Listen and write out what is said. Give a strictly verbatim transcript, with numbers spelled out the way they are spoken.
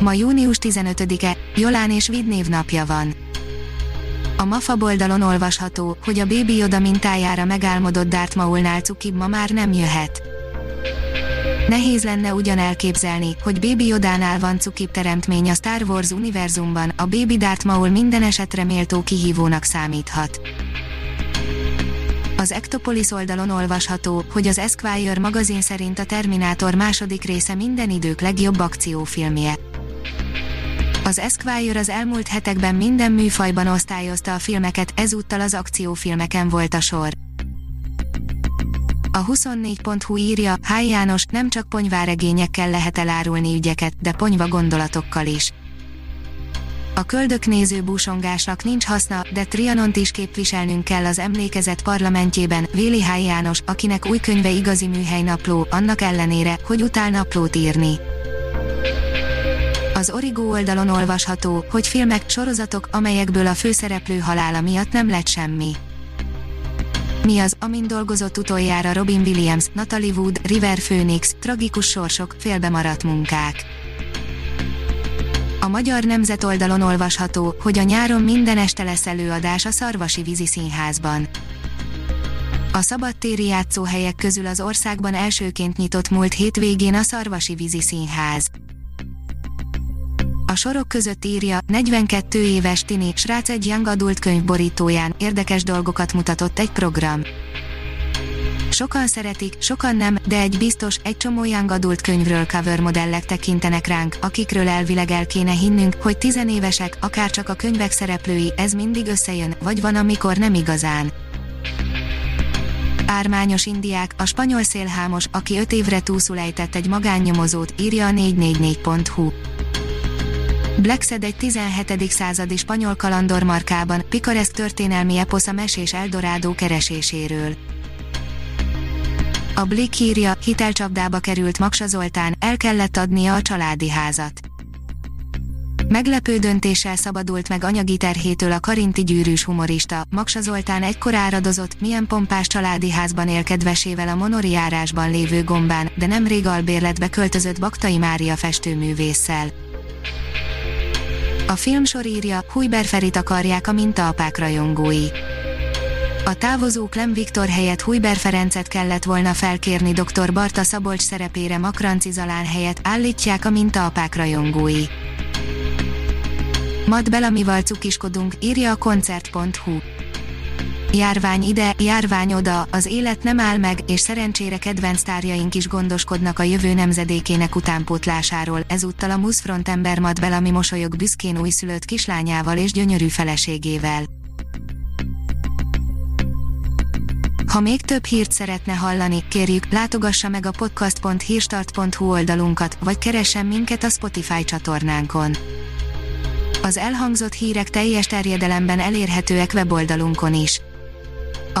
Ma június tizenötödike, Jolán és Vid névnapja van. A MAFAB oldalon olvasható, hogy a Bébi Yoda mintájára megálmodott Darth Maulnál Cukib ma már nem jöhet. Nehéz lenne ugyan elképzelni, hogy Bébi Yodánál van Cukib teremtmény a Star Wars univerzumban, a Bébi Darth Maul minden esetre méltó kihívónak számíthat. Az Ectopolis oldalon olvasható, hogy az Esquire magazin szerint a Terminátor második része minden idők legjobb akciófilmje. Az Esquire az elmúlt hetekben minden műfajban osztályozta a filmeket, ezúttal az akciófilmeken volt a sor. A huszonnégy pont hu írja, Hály János, nem csak ponyváregényekkel lehet elárulni ügyeket, de ponyva gondolatokkal is. A köldöknéző búsongásnak nincs haszna, de Trianont is képviselnünk kell az emlékezet parlamentjében, véli Hály János, akinek új könyve igazi műhelynapló, annak ellenére, hogy utál naplót írni. Az Origó oldalon olvasható, hogy filmek, sorozatok, amelyekből a főszereplő halála miatt nem lett semmi. Mi az, amin dolgozott utoljára Robin Williams, Natalie Wood, River Phoenix, tragikus sorsok, félbemaradt munkák. A Magyar Nemzet oldalon olvasható, hogy a nyáron minden este lesz előadás a Szarvasi vízi színházban. A szabadtéri játszóhelyek közül az országban elsőként nyitott múlt hétvégén a Szarvasi vízi színház. A sorok között írja, negyvenkét éves tini srác egy young adult könyv borítóján érdekes dolgokat mutatott egy program. Sokan szeretik, sokan nem, de egy biztos, egy csomó young adult könyvről cover modellek tekintenek ránk, akikről elvileg el kéne hinnünk, hogy tizenévesek, akárcsak a könyvek szereplői, ez mindig összejön, vagy van, amikor nem igazán. Ármányos Indiák, a spanyol szélhámos, aki öt évre túlszul ejtett egy magánnyomozót, írja a négy négy négy pont hu. Blacksad egy tizenhetedik századi spanyol kalandor markában, pikareszk történelmi eposz a mesés Eldorado kereséséről. A Blick írja, hitelcsapdába került Maxa Zoltán, el kellett adnia a családi házat. Meglepő döntéssel szabadult meg anyagi terhétől a karinti gyűrűs humorista, Maxa Zoltán egykor áradozott, milyen pompás családi házban él kedvesével a Monori járásban lévő Gombán, de nemrég albérletbe költözött Baktai Mária festőművésszel. A Filmsor írja, Hujber Ferit akarják a mintaapák rajongói. A távozó Clem Viktor helyett Hujber Ferencet kellett volna felkérni doktor Barta Szabolcs szerepére Makranci Zalán helyett, állítják a mintaapák rajongói. Mat Bellamival cukiskodunk, írja a koncert pont hu. Járvány ide, járvány oda, az élet nem áll meg, és szerencsére kedvenc tárjaink is gondoskodnak a jövő nemzedékének utánpótlásáról, ezúttal a muszfront ember Mat Bellami mosolyog büszkén újszülött kislányával és gyönyörű feleségével. Ha még több hírt szeretne hallani, kérjük, látogassa meg a podcast pont hírstart pont hu oldalunkat, vagy keressen minket a Spotify csatornánkon. Az elhangzott hírek teljes terjedelemben elérhetőek weboldalunkon is. A